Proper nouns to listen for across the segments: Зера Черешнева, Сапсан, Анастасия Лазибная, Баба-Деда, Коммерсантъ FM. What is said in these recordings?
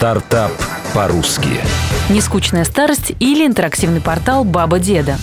Стартап по-русски. Нескучная старость или интерактивный портал «Баба-Деда».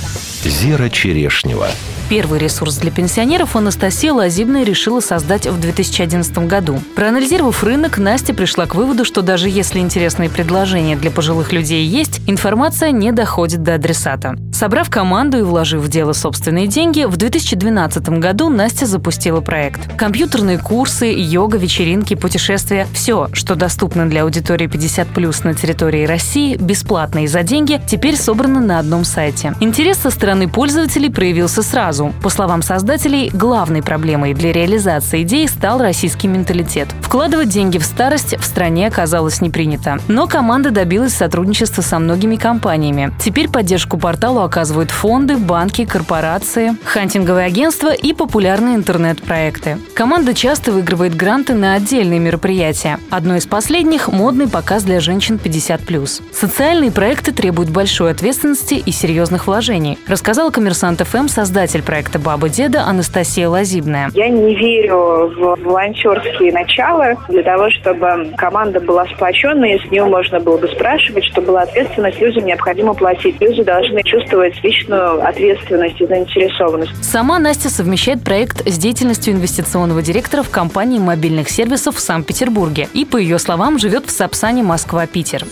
Зера Черешнева. Первый ресурс для пенсионеров Анастасия Лазибная решила создать в 2011 году. Проанализировав рынок, Настя пришла к выводу, что даже если интересные предложения для пожилых людей есть, информация не доходит до адресата. Собрав команду и вложив в дело собственные деньги, в 2012 году Настя запустила проект. Компьютерные курсы, йога, вечеринки, путешествия – все, что доступно для аудитории 50+ на территории России, бесплатно и за деньги, теперь собрано на одном сайте. Интерес со стороны пользователей проявился сразу. По словам создателей, главной проблемой для реализации идей стал российский менталитет. Вкладывать деньги в старость в стране оказалось не принято. Но команда добилась сотрудничества со многими компаниями. Теперь поддержку порталу оказывают фонды, банки, корпорации, хантинговые агентства и популярные интернет-проекты. Команда часто выигрывает гранты на отдельные мероприятия. Одно из последних – модный показ для женщин 50+. Социальные проекты требуют большой ответственности и серьезных вложений, рассказала «Коммерсантъ FM» создатель проекта «Баба-Деда» Анастасия Лазибная. Я не верю в волонтерские начала для того, чтобы команда была сплоченной, с нее можно было бы спрашивать, что была ответственность, людям необходимо платить. Люди должны чувствовать личную ответственность и заинтересованность. Сама Настя совмещает проект с деятельностью инвестиционного директора в компании мобильных сервисов в Санкт-Петербурге и, по ее словам, живет в Сапсане Москва-Питер.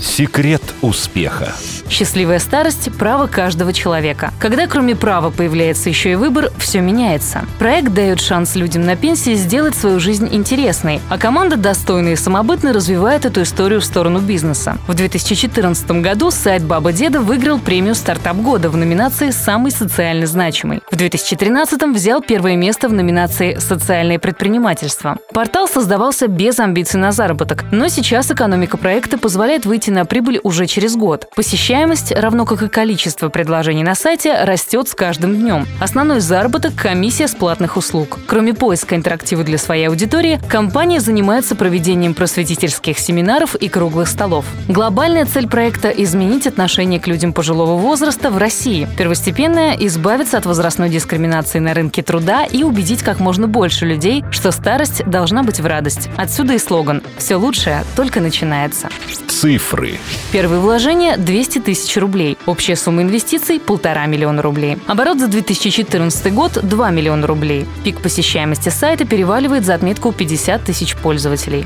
Секрет успеха. Счастливая старость – право каждого человека. Когда кроме права появляется еще и выбор, все меняется. Проект дает шанс людям на пенсии сделать свою жизнь интересной, а команда достойно и самобытно развивает эту историю в сторону бизнеса. В 2014 году сайт «Баба-Деда» выиграл премию «Стартап года» в номинации «Самый социально значимый». В 2013-м взял первое место в номинации «Социальное предпринимательство». Портал создавался без амбиций на заработок, но сейчас экономика проекта позволяет выйти на прибыль уже через год. Посещаемость, равно как и количество предложений на сайте, растет с каждым днем. Основной заработок – комиссия с платных услуг. Кроме поиска интерактива для своей аудитории, компания занимается проведением просветительских семинаров и круглых столов. Глобальная цель проекта – изменить отношение к людям пожилого возраста в России. Первостепенная – избавиться от возрастной дискриминации на рынке труда и убедить как можно больше людей, что старость должна быть в радость. Отсюда и слоган «Все лучшее только начинается». Цифры. Первое вложение – 200 000 рублей. Общая сумма инвестиций – 1,5 миллиона рублей. Оборот за 2014 год – 2 миллиона рублей. Пик посещаемости сайта переваливает за отметку 50 000 пользователей.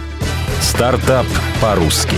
Стартап по-русски.